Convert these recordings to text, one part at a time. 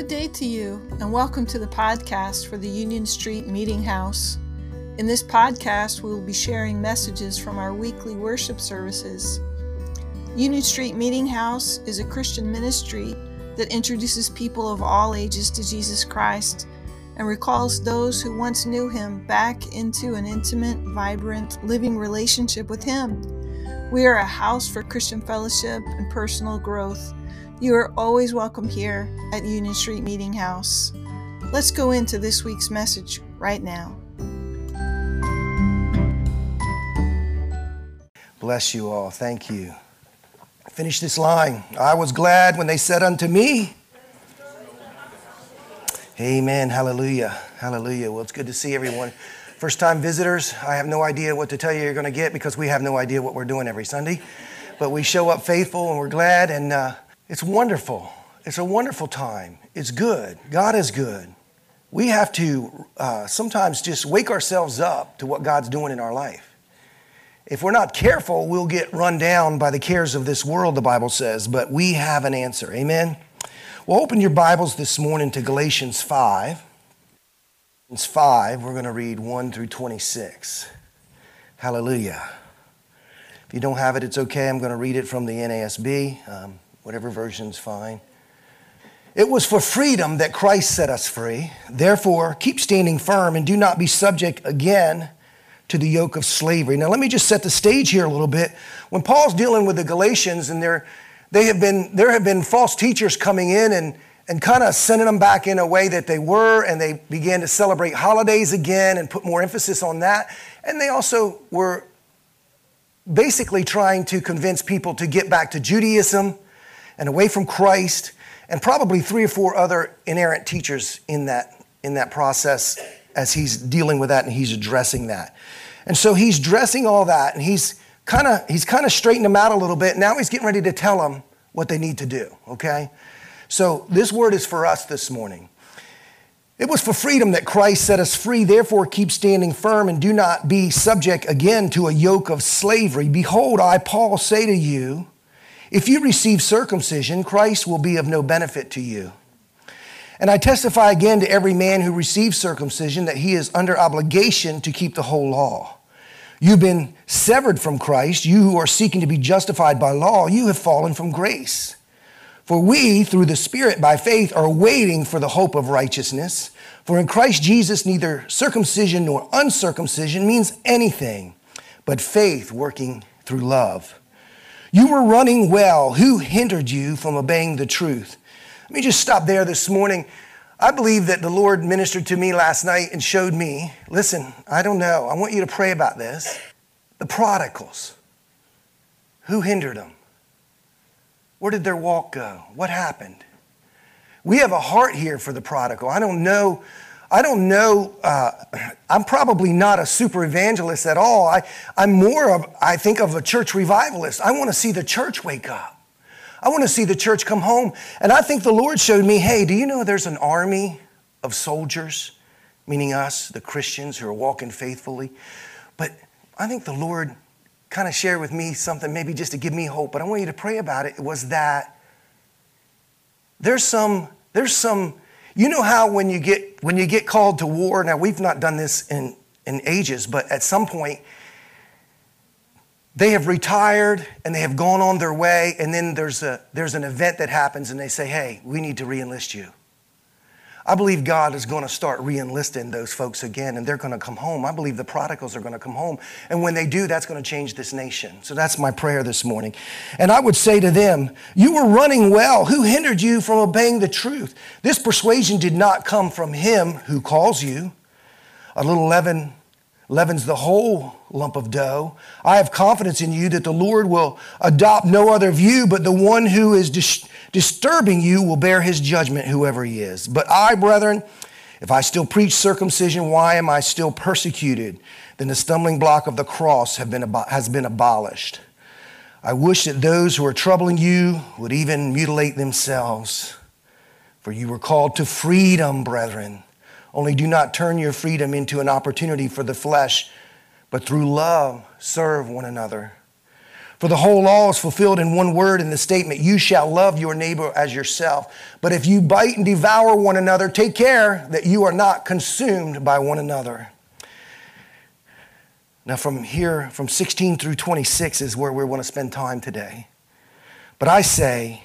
Good day to you, and welcome to the podcast for the Union Street Meeting House. In this podcast, we will be sharing messages from our weekly worship services. Union Street Meeting House is a Christian ministry that introduces people of all ages to Jesus Christ and recalls those who once knew Him back into an intimate, vibrant, living relationship with Him. We are a house for Christian fellowship and personal growth. You are always welcome here at Union Street Meeting House. Let's go into this week's message right now. Bless you all. Thank you. Finish this line. I was glad when they said unto me. Amen. Hallelujah. Hallelujah. Well, it's good to see everyone. First-time visitors, I have no idea what to tell you you're going to get because we have no idea what we're doing every Sunday. But we show up faithful and we're glad and it's wonderful. It's a wonderful time. It's good. God is good. We have to sometimes just wake ourselves up to what God's doing in our life. If we're not careful, we'll get run down by the cares of this world, the Bible says, but we have an answer. Amen? Well, open your Bibles this morning to Galatians 5. Galatians 5, we're going to read 1 through 26. Hallelujah. If you don't have it, it's okay. I'm going to read it from the NASB. Whatever version's fine. It was for freedom that Christ set us free. Therefore, keep standing firm and do not be subject again to the yoke of slavery. Now, let me just set the stage here a little bit. When Paul's dealing with the Galatians, and there have been false teachers coming in and kind of sending them back in a way that they were, and they began to celebrate holidays again and put more emphasis on that. And they also were basically trying to convince people to get back to Judaism and away from Christ, and probably 3 or 4 other inerrant teachers in that process as he's dealing with that and he's addressing that. And so he's addressing all that, and he's kind of straightened them out a little bit. Now he's getting ready to tell them what they need to do, okay? So this word is for us this morning. It was for freedom that Christ set us free. Therefore, keep standing firm and do not be subject again to a yoke of slavery. Behold, I, Paul, say to you, if you receive circumcision, Christ will be of no benefit to you. And I testify again to every man who receives circumcision that he is under obligation to keep the whole law. You've been severed from Christ. You who are seeking to be justified by law, you have fallen from grace. For we, through the Spirit by faith, are waiting for the hope of righteousness. For in Christ Jesus, neither circumcision nor uncircumcision means anything, but faith working through love. You were running well. Who hindered you from obeying the truth? Let me just stop there this morning. I believe that the Lord ministered to me last night and showed me, listen, I don't know. I want you to pray about this. The prodigals. Who hindered them? Where did their walk go? What happened? We have a heart here for the prodigal. I don't know, I'm probably not a super evangelist at all. I'm more of a church revivalist. I want to see the church wake up. I want to see the church come home. And I think the Lord showed me, hey, do you know there's an army of soldiers, meaning us, the Christians who are walking faithfully? But I think the Lord kind of shared with me something, maybe just to give me hope, but I want you to pray about it, was that there's some, you know how when you get called to war, now we've not done this in ages, but at some point they have retired and they have gone on their way, and then there's an event that happens and they say, hey, we need to re-enlist you. I believe God is going to start re-enlisting those folks again, and they're going to come home. I believe the prodigals are going to come home. And when they do, that's going to change this nation. So that's my prayer this morning. And I would say to them, you were running well. Who hindered you from obeying the truth? This persuasion did not come from Him who calls you. A little leaven leavens the whole lump of dough. I have confidence in you that the Lord will adopt no other view, but the one who is disturbing you will bear his judgment, whoever he is. But I, brethren, if I still preach circumcision, why am I still persecuted? Then the stumbling block of the cross has been abolished. I wish that those who are troubling you would even mutilate themselves. For you were called to freedom, brethren. Only do not turn your freedom into an opportunity for the flesh, but through love serve one another. For the whole law is fulfilled in one word in the statement, you shall love your neighbor as yourself. But if you bite and devour one another, take care that you are not consumed by one another. Now from here, from 16 through 26 is where we want to spend time today. But I say,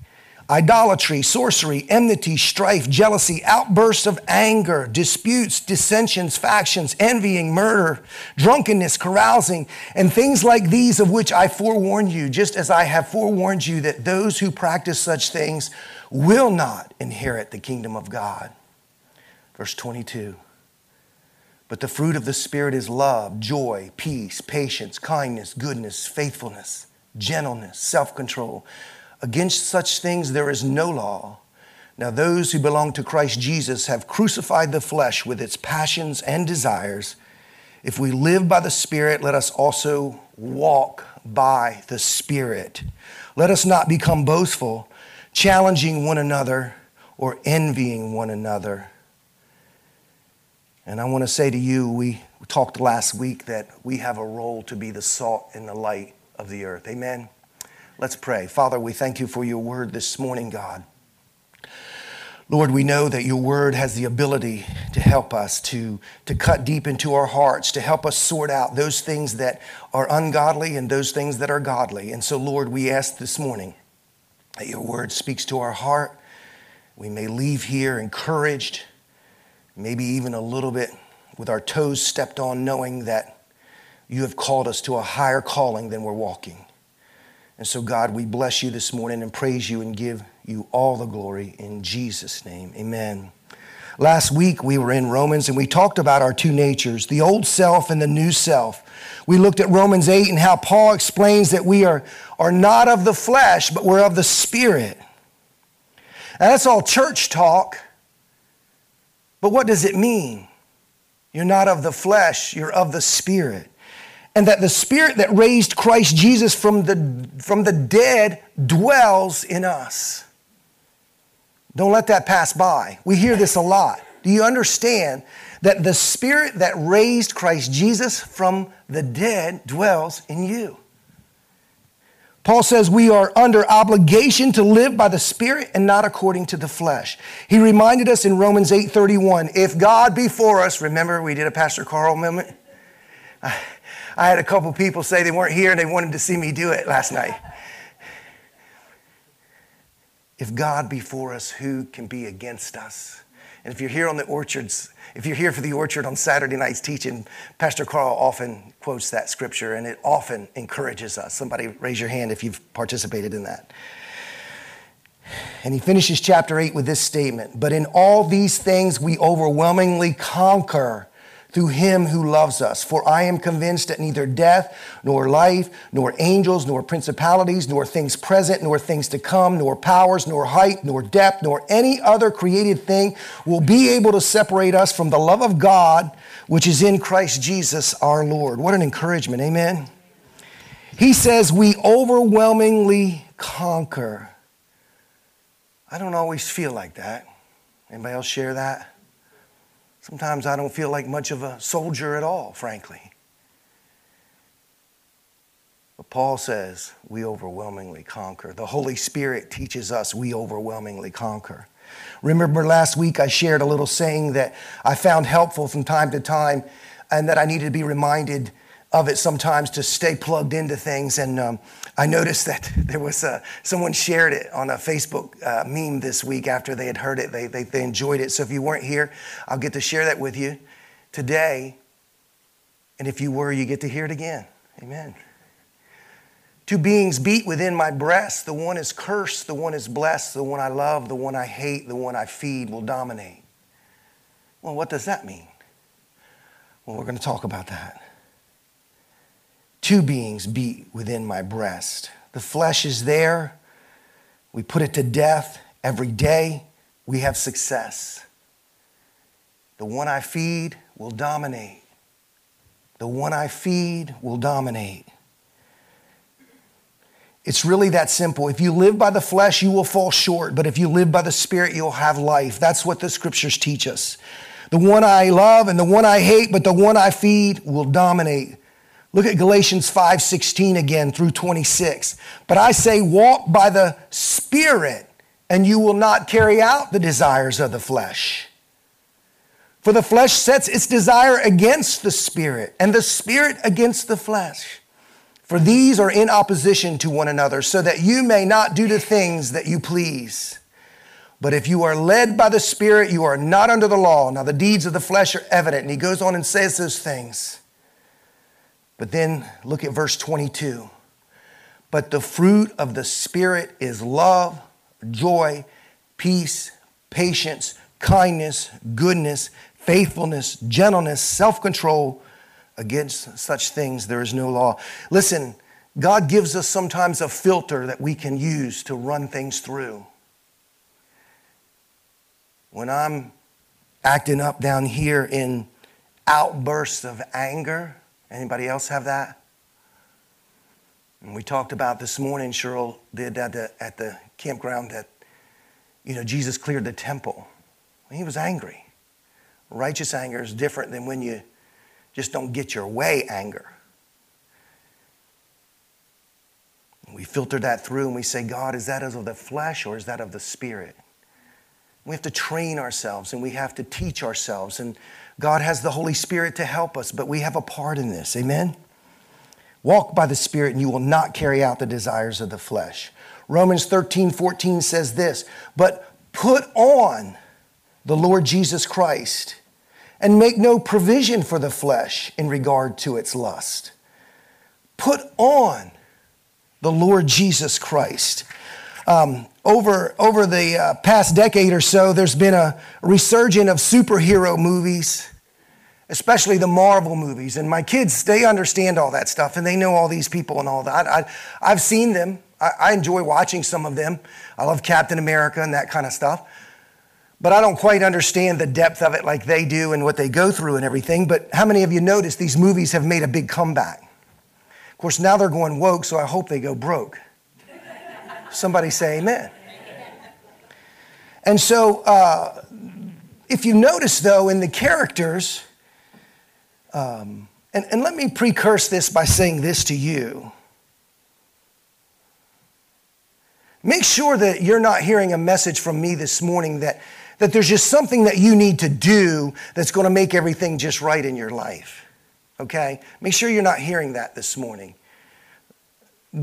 idolatry, sorcery, enmity, strife, jealousy, outbursts of anger, disputes, dissensions, factions, envying, murder, drunkenness, carousing, and things like these, of which I forewarn you, just as I have forewarned you, that those who practice such things will not inherit the kingdom of God. Verse 22. But the fruit of the Spirit is love, joy, peace, patience, kindness, goodness, faithfulness, gentleness, self-control. Against such things there is no law. Now those who belong to Christ Jesus have crucified the flesh with its passions and desires. If we live by the Spirit, let us also walk by the Spirit. Let us not become boastful, challenging one another or envying one another. And I want to say to you, we talked last week that we have a role to be the salt and the light of the earth. Amen. Let's pray. Father, we thank you for your word this morning, God. Lord, we know that your word has the ability to help us, to cut deep into our hearts, to help us sort out those things that are ungodly and those things that are godly. And so, Lord, we ask this morning that your word speaks to our heart. We may leave here encouraged, maybe even a little bit with our toes stepped on, knowing that you have called us to a higher calling than we're walking. And so, God, we bless you this morning and praise you and give you all the glory in Jesus' name. Amen. Last week, we were in Romans, and we talked about our two natures, the old self and the new self. We looked at Romans 8 and how Paul explains that we are not of the flesh, but we're of the Spirit. Now, that's all church talk, but what does it mean? You're not of the flesh, you're of the Spirit. And that the Spirit that raised Christ Jesus from the dead dwells in us. Don't let that pass by. We hear this a lot. Do you understand that the Spirit that raised Christ Jesus from the dead dwells in you? Paul says we are under obligation to live by the Spirit and not according to the flesh. He reminded us in Romans 8:31, if God be for us, remember we did a Pastor Carl moment? I had a couple people say they weren't here and they wanted to see me do it last night. If God be for us, who can be against us? And if you're here on the orchards, if you're here for the orchard on Saturday night's teaching, Pastor Carl often quotes that scripture and it often encourages us. Somebody raise your hand if you've participated in that. And he finishes chapter 8 with this statement, but in all these things we overwhelmingly conquer through him who loves us. For I am convinced that neither death, nor life, nor angels, nor principalities, nor things present, nor things to come, nor powers, nor height, nor depth, nor any other created thing will be able to separate us from the love of God, which is in Christ Jesus our Lord. What an encouragement, amen? He says we overwhelmingly conquer. I don't always feel like that. Anybody else share that? Sometimes I don't feel like much of a soldier at all, frankly. But Paul says, we overwhelmingly conquer. The Holy Spirit teaches us we overwhelmingly conquer. Remember last week I shared a little saying that I found helpful from time to time and that I needed to be reminded of it sometimes to stay plugged into things. And I noticed that there was someone shared it on a Facebook meme this week after they had heard it. They enjoyed it. So if you weren't here, I'll get to share that with you today. And if you were, you get to hear it again. Amen. Two beings beat within my breast. The one is cursed. The one is blessed. The one I love. The one I hate. The one I feed will dominate. Well, what does that mean? Well, we're going to talk about that. Two beings beat within my breast. The flesh is there. We put it to death every day. we have success. The one I feed will dominate. The one I feed will dominate. It's really that simple. If you live by the flesh, you will fall short. But if you live by the Spirit, you'll have life. That's what the scriptures teach us. The one I love and the one I hate, but the one I feed will dominate. Look at Galatians 5:16 again through 26. But I say, walk by the Spirit, and you will not carry out the desires of the flesh. For the flesh sets its desire against the Spirit, and the Spirit against the flesh. For these are in opposition to one another, so that you may not do the things that you please. But if you are led by the Spirit, you are not under the law. Now the deeds of the flesh are evident. And he goes on and says those things. But then look at verse 22. But the fruit of the Spirit is love, joy, peace, patience, kindness, goodness, faithfulness, gentleness, self-control. Against such things there is no law. Listen, God gives us sometimes a filter that we can use to run things through. When I'm acting up down here in outbursts of anger, anybody else have that? And we talked about this morning, Cheryl did at the campground that, you know, Jesus cleared the temple. He was angry. Righteous anger is different than when you just don't get your way anger. We filter that through and we say, God, is that of the flesh or is that of the Spirit? We have to train ourselves and we have to teach ourselves. And God has the Holy Spirit to help us, but we have a part in this. Amen? Walk by the Spirit and you will not carry out the desires of the flesh. Romans 13:14 says this, but put on the Lord Jesus Christ and make no provision for the flesh in regard to its lust. Put on the Lord Jesus Christ. Over the past decade or so, there's been a resurgence of superhero movies, especially the Marvel movies. And my kids, they understand all that stuff, and they know all these people and all that. I've seen them. I enjoy watching some of them. I love Captain America and that kind of stuff. But I don't quite understand the depth of it like they do and what they go through and everything. But how many of you noticed these movies have made a big comeback? Of course, now they're going woke, so I hope they go broke. Somebody say amen. And so if you notice, though, in the characters, and let me precurse this by saying this to you. Make sure that you're not hearing a message from me this morning that there's just something that you need to do that's going to make everything just right in your life, okay? Make sure you're not hearing that this morning.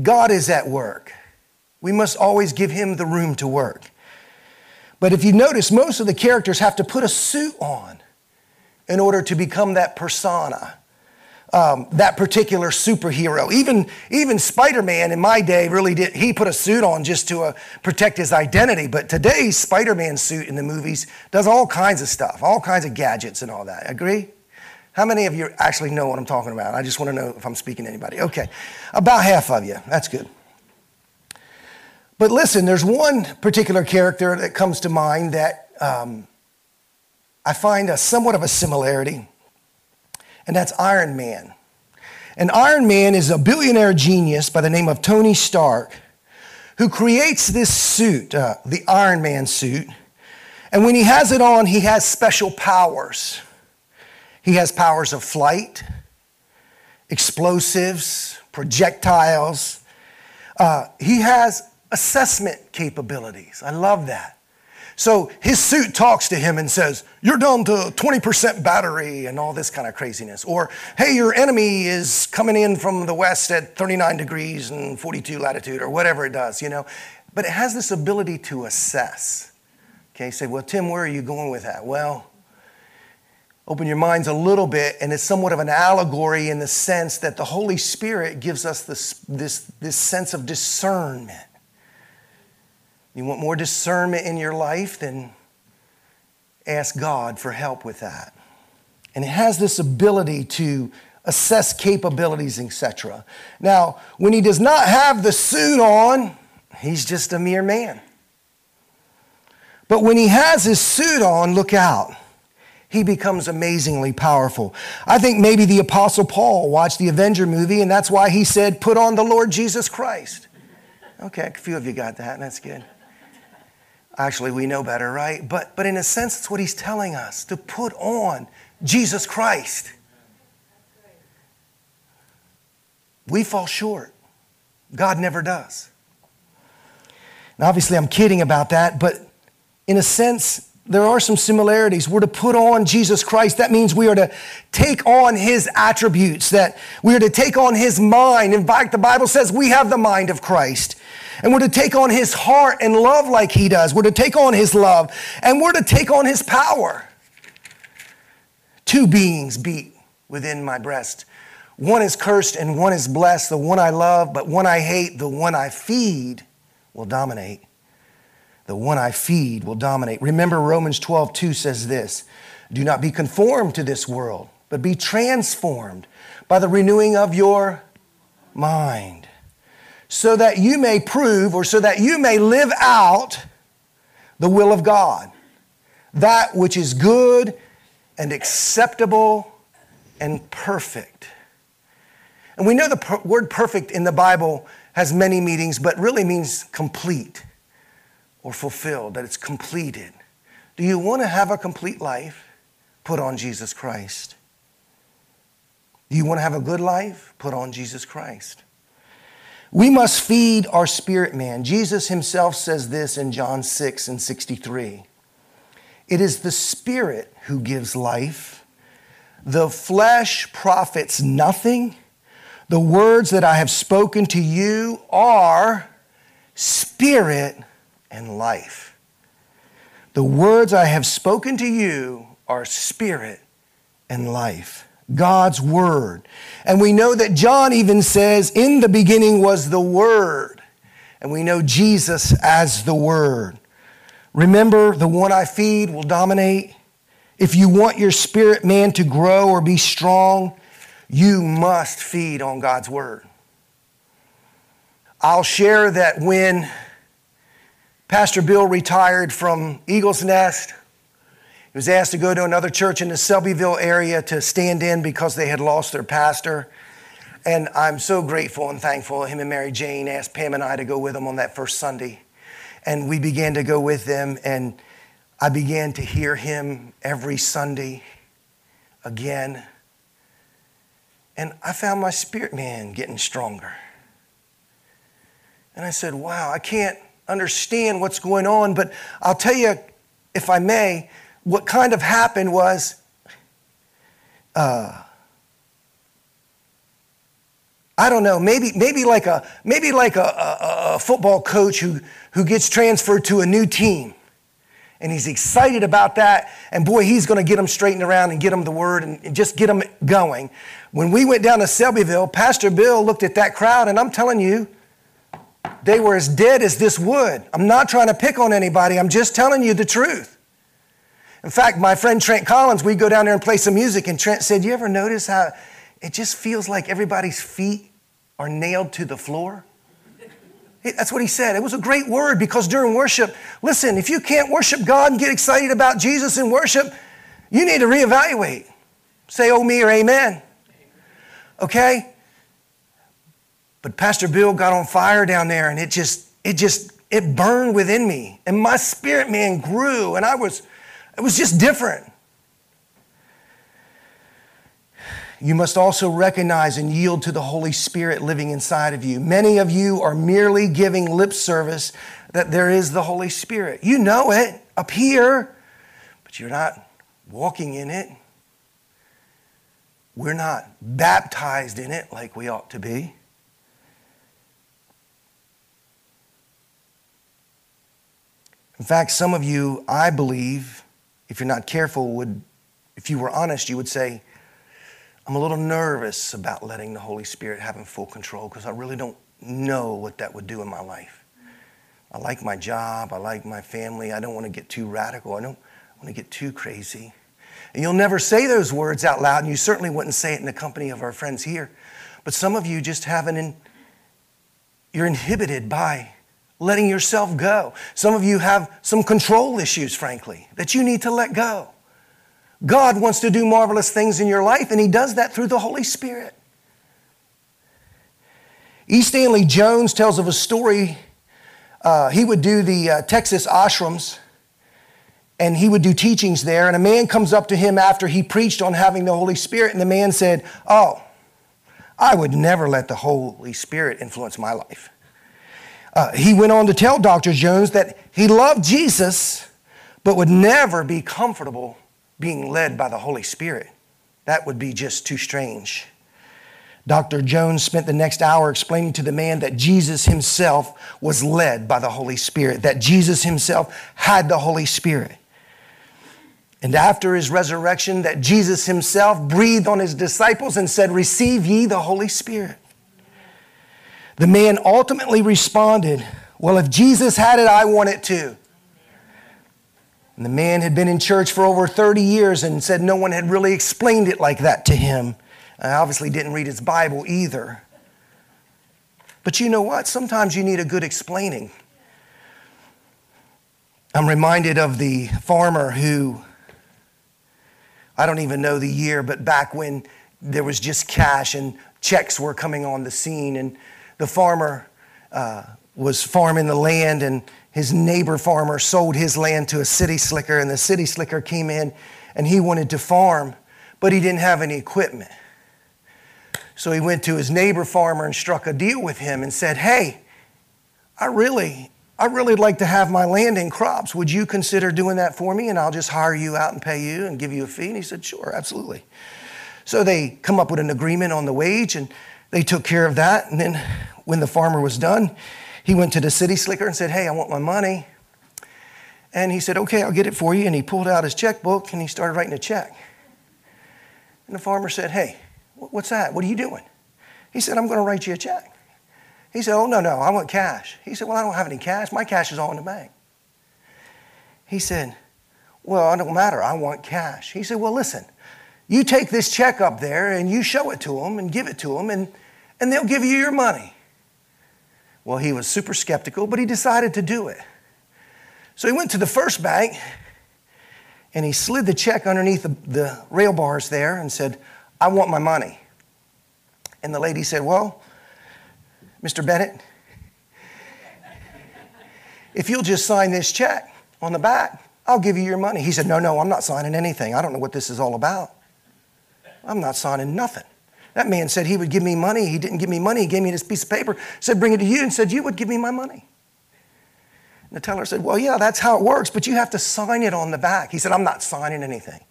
God is at work. We must always give him the room to work. But if you notice, most of the characters have to put a suit on in order to become that persona, that particular superhero. Even Spider-Man in my day really did. He put a suit on just to protect his identity. But today's Spider-Man suit in the movies does all kinds of stuff, all kinds of gadgets and all that. Agree? How many of you actually know what I'm talking about? I just want to know if I'm speaking to anybody. Okay, about half of you. That's good. But listen, there's one particular character that comes to mind that I find somewhat of a similarity, and that's Iron Man. And Iron Man is a billionaire genius by the name of Tony Stark who creates this suit, the Iron Man suit. And when he has it on, he has special powers. He has powers of flight, explosives, projectiles. He has assessment capabilities. I love that. So his suit talks to him and says, you're down to 20% battery and all this kind of craziness. Or, hey, your enemy is coming in from the west at 39 degrees and 42 latitude or whatever it does, you know. But it has this ability to assess. Okay, you say, well, Tim, where are you going with that? Well, open your minds a little bit, and it's somewhat of an allegory in the sense that the Holy Spirit gives us this sense of discernment. You want more discernment in your life, then ask God for help with that. And it has this ability to assess capabilities, etc. Now, when he does not have the suit on, he's just a mere man. But when he has his suit on, look out. He becomes amazingly powerful. I think maybe the Apostle Paul watched the Avenger movie, and that's why he said, put on the Lord Jesus Christ. Okay, a few of you got that, and that's good. Actually, we know better, right? But in a sense, it's what he's telling us, to put on Jesus Christ. We fall short. God never does. Now, obviously, I'm kidding about that, but in a sense, there are some similarities. We're to put on Jesus Christ. That means we are to take on his attributes, that we are to take on his mind. In fact, the Bible says we have the mind of Christ. And we're to take on his heart and love like he does. We're to take on his love. And we're to take on his power. Two beings beat within my breast. One is cursed and one is blessed. The one I love, but one I hate. The one I feed will dominate. The one I feed will dominate. Remember, Romans 12:2 says this, do not be conformed to this world, but be transformed by the renewing of your mind, so that you may prove, or so that you may live out the will of God, that which is good and acceptable and perfect. And we know the word perfect in the Bible has many meanings, but really means complete. Or fulfilled, that it's completed. Do you want to have a complete life? Put on Jesus Christ. Do you want to have a good life? Put on Jesus Christ. We must feed our spirit man. Jesus himself says this in John 6:63. It is the spirit who gives life. The flesh profits nothing. The words that I have spoken to you are spirit and life. The words I have spoken to you are spirit and life. God's word. And we know that John even says, in the beginning was the word. And we know Jesus as the word. Remember, the one I feed will dominate. If you want your spirit man to grow or be strong, you must feed on God's word. I'll share that when Pastor Bill retired from Eagle's Nest, he was asked to go to another church in the Selbyville area to stand in because they had lost their pastor. And I'm so grateful and thankful. Him and Mary Jane asked Pam and I to go with them on that first Sunday. And we began to go with them. And I began to hear him every Sunday again. And I found my spirit man getting stronger. And I said, wow, I can't understand what's going on, but I'll tell you, if I may, what kind of happened was I don't know, maybe like a football coach who gets transferred to a new team, and he's excited about that, and boy, he's going to get them straightened around and get them the word and just get them going. When we went down to Selbyville, Pastor Bill looked at that crowd, and I'm telling you, they were as dead as this wood. I'm not trying to pick on anybody. I'm just telling you the truth. In fact, my friend Trent Collins, we'd go down there and play some music, and Trent said, you ever notice how it just feels like everybody's feet are nailed to the floor? That's what he said. It was a great word, because during worship, listen, if you can't worship God and get excited about Jesus in worship, you need to reevaluate. Say, oh, me or amen. Okay? But Pastor Bill got on fire down there, and it burned within me. And my spirit man grew, and it was just different. You must also recognize and yield to the Holy Spirit living inside of you. Many of you are merely giving lip service that there is the Holy Spirit. You know it up here, but you're not walking in it. We're not baptized in it like we ought to be. In fact, some of you, I believe, if you're not careful, if you were honest, you would say, I'm a little nervous about letting the Holy Spirit have full control, because I really don't know what that would do in my life. I like my job. I like my family. I don't want to get too radical. I don't want to get too crazy. And you'll never say those words out loud, and you certainly wouldn't say it in the company of our friends here. But some of you just you're inhibited by letting yourself go. Some of you have some control issues, frankly, that you need to let go. God wants to do marvelous things in your life, and he does that through the Holy Spirit. E. Stanley Jones tells of a story. He would do the Texas ashrams, and he would do teachings there, and a man comes up to him after he preached on having the Holy Spirit, and the man said, "Oh, I would never let the Holy Spirit influence my life." He went on to tell Dr. Jones that he loved Jesus, but would never be comfortable being led by the Holy Spirit. That would be just too strange. Dr. Jones spent the next hour explaining to the man that Jesus himself was led by the Holy Spirit, that Jesus himself had the Holy Spirit. And after his resurrection, that Jesus himself breathed on his disciples and said, "Receive ye the Holy Spirit." The man ultimately responded, "Well, if Jesus had it, I want it too." And the man had been in church for over 30 years and said no one had really explained it like that to him. I obviously didn't read his Bible either. But you know what? Sometimes you need a good explaining. I'm reminded of the farmer who, I don't even know the year, but back when there was just cash and checks were coming on the scene, and the farmer was farming the land, and his neighbor farmer sold his land to a city slicker, and the city slicker came in and he wanted to farm, but he didn't have any equipment. So he went to his neighbor farmer and struck a deal with him and said, "Hey, I'd like to have my land and crops. Would you consider doing that for me? And I'll just hire you out and pay you and give you a fee." And he said, "Sure, absolutely." So they come up with an agreement on the wage, and they took care of that. And then when the farmer was done, he went to the city slicker and said, "Hey, I want my money." And he said, "Okay, I'll get it for you." And he pulled out his checkbook and he started writing a check. And the farmer said, "Hey, what's that? What are you doing?" He said, "I'm going to write you a check." He said, "Oh, no, I want cash." He said, "Well, I don't have any cash. My cash is all in the bank." He said, "Well, it don't matter. I want cash." He said, "Well, listen, you take this check up there and you show it to them and give it to them, and they'll give you your money." Well, he was super skeptical, but he decided to do it. So he went to the first bank, and he slid the check underneath the rail bars there and said, "I want my money." And the lady said, "Well, Mr. Bennett, if you'll just sign this check on the back, I'll give you your money." He said, No, "I'm not signing anything. I don't know what this is all about. I'm not signing nothing. That man said he would give me money. He didn't give me money. He gave me this piece of paper, said, bring it to you, and said, you would give me my money." And the teller said, "Well, yeah, that's how it works, but you have to sign it on the back." He said, "I'm not signing anything."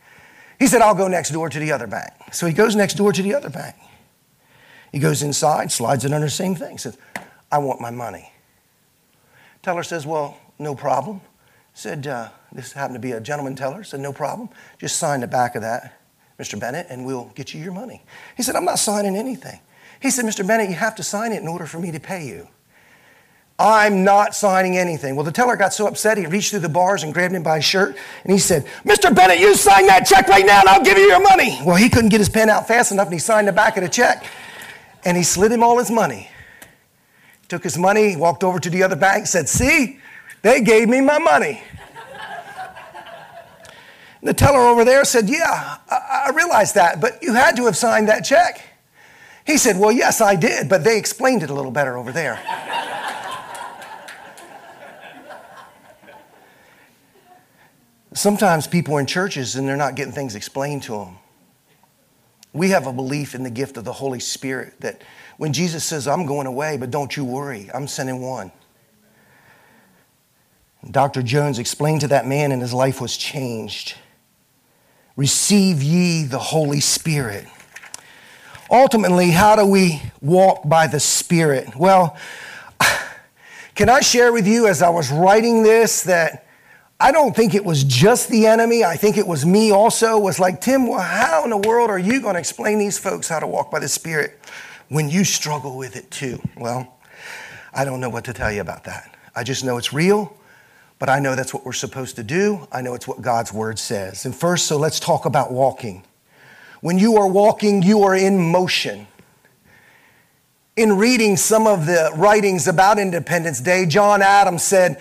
He said, "I'll go next door to the other bank." So he goes next door to the other bank. He goes inside, slides it under the same thing, says, "I want my money." Teller says, "Well, no problem." Said, this happened to be a gentleman teller. Said, "No problem. Just sign the back of that, Mr. Bennett, and we'll get you your money." He said, "I'm not signing anything." He said, "Mr. Bennett, you have to sign it in order for me to pay you." "I'm not signing anything." Well, the teller got so upset, he reached through the bars and grabbed him by his shirt, and he said, "Mr. Bennett, you sign that check right now, and I'll give you your money." Well, he couldn't get his pen out fast enough, and he signed the back of the check, and he slid him all his money. Took his money, walked over to the other bank, said, "See, they gave me my money." The teller over there said, "Yeah, I realized that, but you had to have signed that check." He said, "Well, yes, I did, but they explained it a little better over there." Sometimes people are in churches and they're not getting things explained to them. We have a belief in the gift of the Holy Spirit that when Jesus says, "I'm going away, but don't you worry, I'm sending one." Dr. Jones explained to that man, and his life was changed. Receive ye the Holy Spirit. Ultimately, how do we walk by the Spirit? Well, can I share with you, as I was writing this, that I don't think it was just the enemy. I think it was me also. It was like, Tim, well, how in the world are you going to explain these folks how to walk by the Spirit when you struggle with it too? Well, I don't know what to tell you about that. I just know it's real. But I know that's what we're supposed to do. I know it's what God's word says. And first, so let's talk about walking. When you are walking, you are in motion. In reading some of the writings about Independence Day, John Adams said,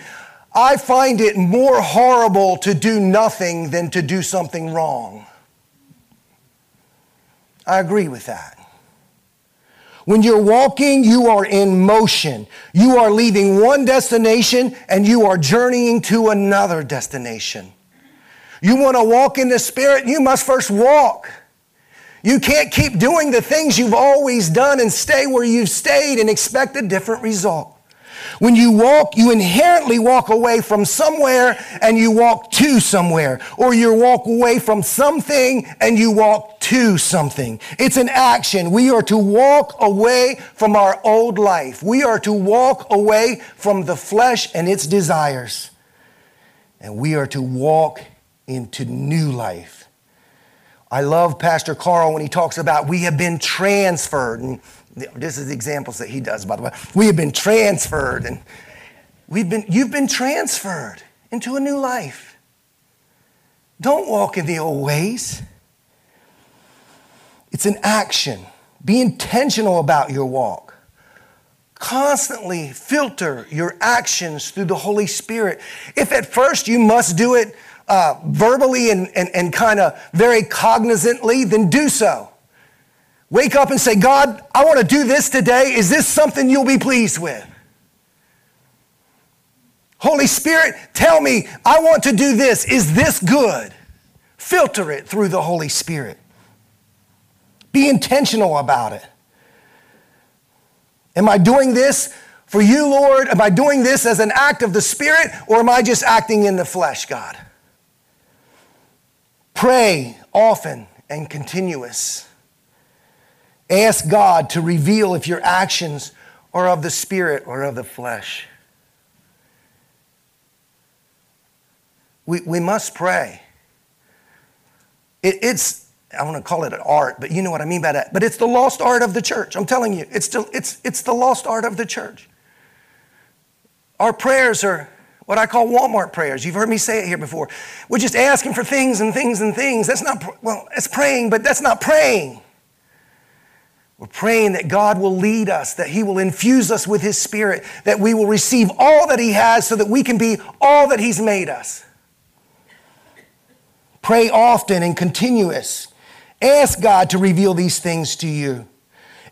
"I find it more horrible to do nothing than to do something wrong." I agree with that. When you're walking, you are in motion. You are leaving one destination and you are journeying to another destination. You want to walk in the Spirit, you must first walk. You can't keep doing the things you've always done and stay where you've stayed and expect a different result. When you walk, you inherently walk away from somewhere and you walk to somewhere, or you walk away from something and you walk to something. It's an action. We are to walk away from our old life. We are to walk away from the flesh and its desires. And we are to walk into new life. I love Pastor Carl when he talks about we have been transferred. And this is the examples that he does, by the way. We have been transferred, and you've been transferred into a new life. Don't walk in the old ways. It's an action. Be intentional about your walk. Constantly filter your actions through the Holy Spirit. If at first you must do it verbally and kind of very cognizantly, then do so. Wake up and say, "God, I want to do this today. Is this something you'll be pleased with? Holy Spirit, tell me, I want to do this. Is this good?" Filter it through the Holy Spirit. Be intentional about it. Am I doing this for you, Lord? Am I doing this as an act of the Spirit, or am I just acting in the flesh, God? Pray often and continuous. Ask God to reveal if your actions are of the Spirit or of the flesh. We must pray. I want to call it an art, but you know what I mean by that. But it's the lost art of the church. I'm telling you, it's the lost art of the church. Our prayers are what I call Walmart prayers. You've heard me say it here before. We're just asking for things and things and things. That's not, well, it's praying, but that's not praying. We're praying that God will lead us, that He will infuse us with His Spirit, that we will receive all that He has so that we can be all that He's made us. Pray often and continuous. Ask God to reveal these things to you.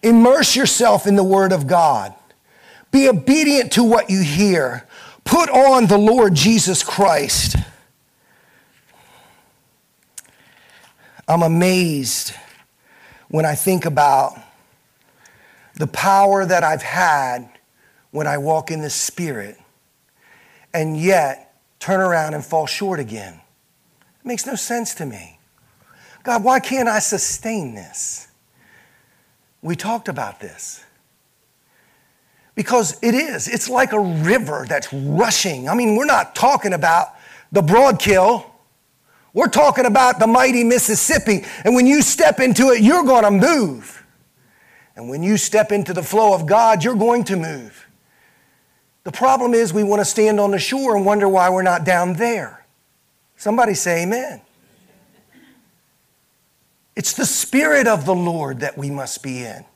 Immerse yourself in the Word of God. Be obedient to what you hear. Put on the Lord Jesus Christ. I'm amazed when I think about the power that I've had when I walk in the Spirit and yet turn around and fall short again. It makes no sense to me. God, why can't I sustain this? We talked about this. Because it is. It's like a river that's rushing. I mean, we're not talking about the Broadkill. We're talking about the mighty Mississippi. And when you step into it, you're going to move. And when you step into the flow of God, you're going to move. The problem is we want to stand on the shore and wonder why we're not down there. Somebody say amen. It's the Spirit of the Lord that we must be in.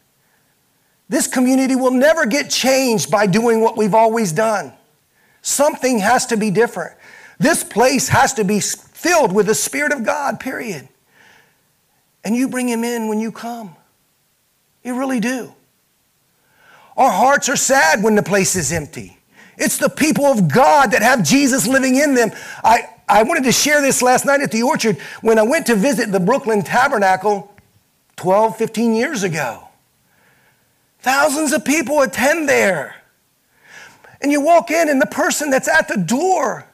This community will never get changed by doing what we've always done. Something has to be different. This place has to be filled with the Spirit of God, period. And you bring Him in when you come. You really do. Our hearts are sad when the place is empty. It's the people of God that have Jesus living in them. I wanted to share this last night at the Orchard when I went to visit the Brooklyn Tabernacle 12, 15 years ago. Thousands of people attend there. And you walk in and the person that's at the door,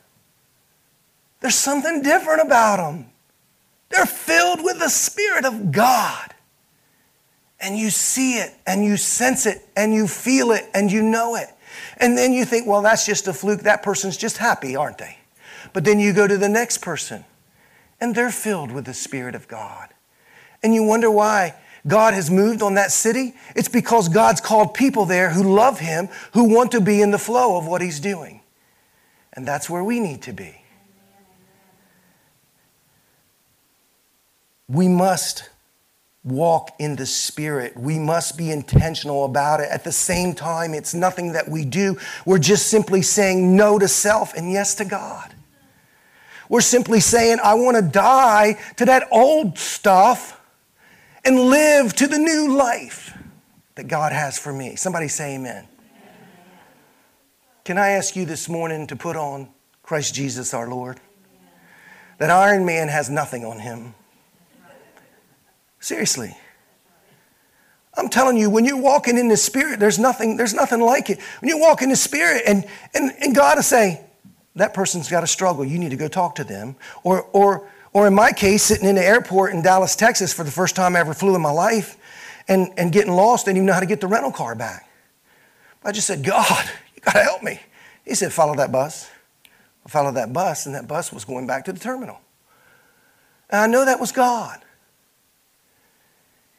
there's something different about them. They're filled with the Spirit of God. And you see it, and you sense it, and you feel it, and you know it. And then you think, well, that's just a fluke. That person's just happy, aren't they? But then you go to the next person, and they're filled with the Spirit of God. And you wonder why God has moved on that city. It's because God's called people there who love Him, who want to be in the flow of what He's doing. And that's where we need to be. We must walk in the Spirit. We must be intentional about it. At the same time, it's nothing that we do. We're just simply saying no to self and yes to God. We're simply saying, I want to die to that old stuff and live to the new life that God has for me. Somebody say amen. Can I ask you this morning to put on Christ Jesus our Lord? That Iron Man has nothing on him. Seriously. I'm telling you, when you're walking in the Spirit, there's nothing like it. When you walk in the Spirit and God will say, that person's got a struggle. You need to go talk to them. Or in my case, sitting in the airport in Dallas, Texas for the first time I ever flew in my life and getting lost, didn't even know how to get the rental car back. I just said, God, you got to help me. He said, follow that bus. I followed that bus, and that bus was going back to the terminal. And I know that was God.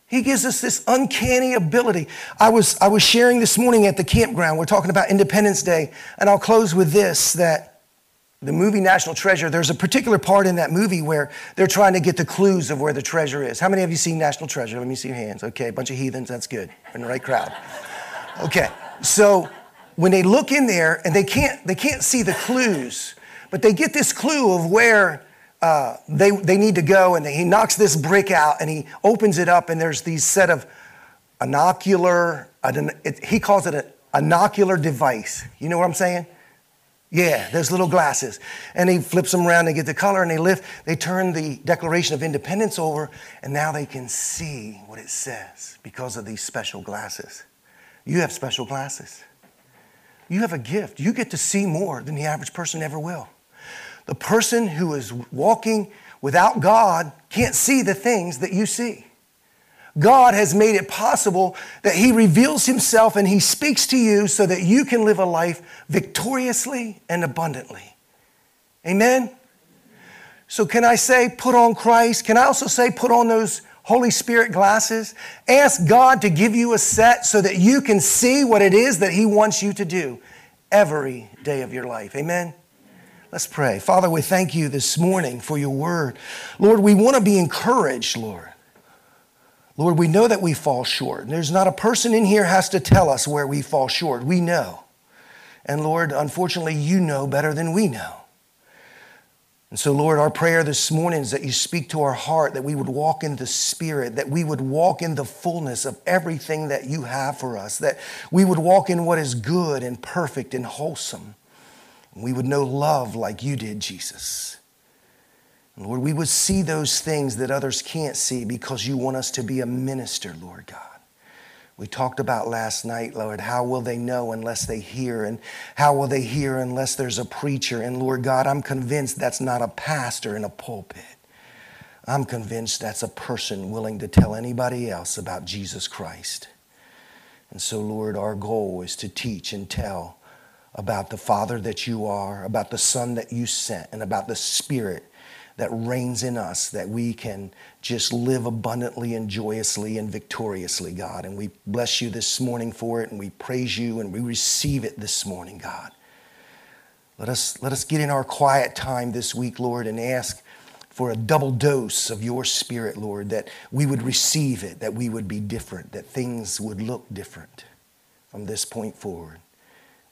He gives us this uncanny ability. I was sharing this morning at the campground. We're talking about Independence Day, and I'll close with this, that the movie National Treasure, there's a particular part in that movie where they're trying to get the clues of where the treasure is. How many of you seen National Treasure? Let me see your hands. Okay, a bunch of heathens, that's good. We're in the right crowd. Okay, so when they look in there and they can't see the clues, but they get this clue of where they need to go, and he knocks this brick out and he opens it up, and there's these set of he calls it an onocular device. You know what I'm saying? Yeah, those little glasses. And he flips them around, they get the color, and they turn the Declaration of Independence over, and now they can see what it says because of these special glasses. You have special glasses. You have a gift. You get to see more than the average person ever will. The person who is walking without God can't see the things that you see. God has made it possible that he reveals himself and he speaks to you so that you can live a life victoriously and abundantly. Amen? So can I say, put on Christ? Can I also say, put on those Holy Spirit glasses? Ask God to give you a set so that you can see what it is that he wants you to do every day of your life. Amen? Let's pray. Father, we thank you this morning for your word. Lord, we want to be encouraged, Lord. Lord, we know that we fall short. There's not a person in here has to tell us where we fall short. We know. And Lord, unfortunately, you know better than we know. And so, Lord, our prayer this morning is that you speak to our heart, that we would walk in the Spirit, that we would walk in the fullness of everything that you have for us, that we would walk in what is good and perfect and wholesome. And we would know love like you did, Jesus. Lord, we would see those things that others can't see because you want us to be a minister, Lord God. We talked about last night, Lord, how will they know unless they hear? And how will they hear unless there's a preacher? And Lord God, I'm convinced that's not a pastor in a pulpit. I'm convinced that's a person willing to tell anybody else about Jesus Christ. And so, Lord, our goal is to teach and tell about the Father that you are, about the Son that you sent, and about the Spirit that reigns in us, that we can just live abundantly and joyously and victoriously, God. And we bless you this morning for it, and we praise you, and we receive it this morning, God. Let us get in our quiet time this week, Lord, and ask for a double dose of your Spirit, Lord, that we would receive it, that we would be different, that things would look different from this point forward.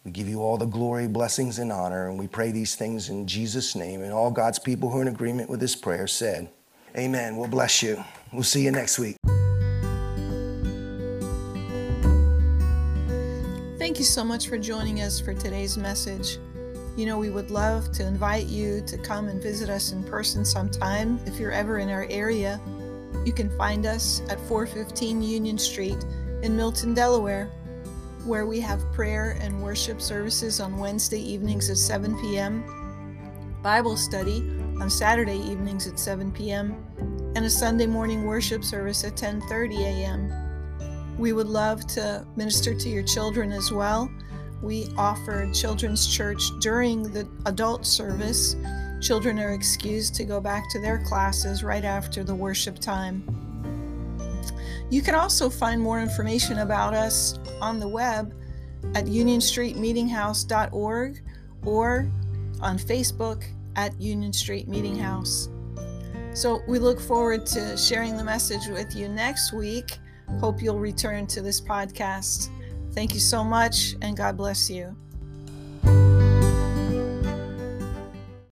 We give you all the glory, blessings, and honor, and we pray these things in Jesus' name. And all God's people who are in agreement with this prayer said, amen. We'll bless you. We'll see you next week. Thank you so much for joining us for today's message. You know, we would love to invite you to come and visit us in person sometime. If you're ever in our area, you can find us at 415 Union Street in Milton, Delaware, where we have prayer and worship services on Wednesday evenings at 7 p.m., Bible study on Saturday evenings at 7 p.m., and a Sunday morning worship service at 10:30 a.m. We would love to minister to your children as well. We offer children's church during the adult service. Children are excused to go back to their classes right after the worship time. You can also find more information about us on the web at unionstreetmeetinghouse.org or on Facebook at Union Street Meeting House. So we look forward to sharing the message with you next week. Hope you'll return to this podcast. Thank you so much, and God bless you.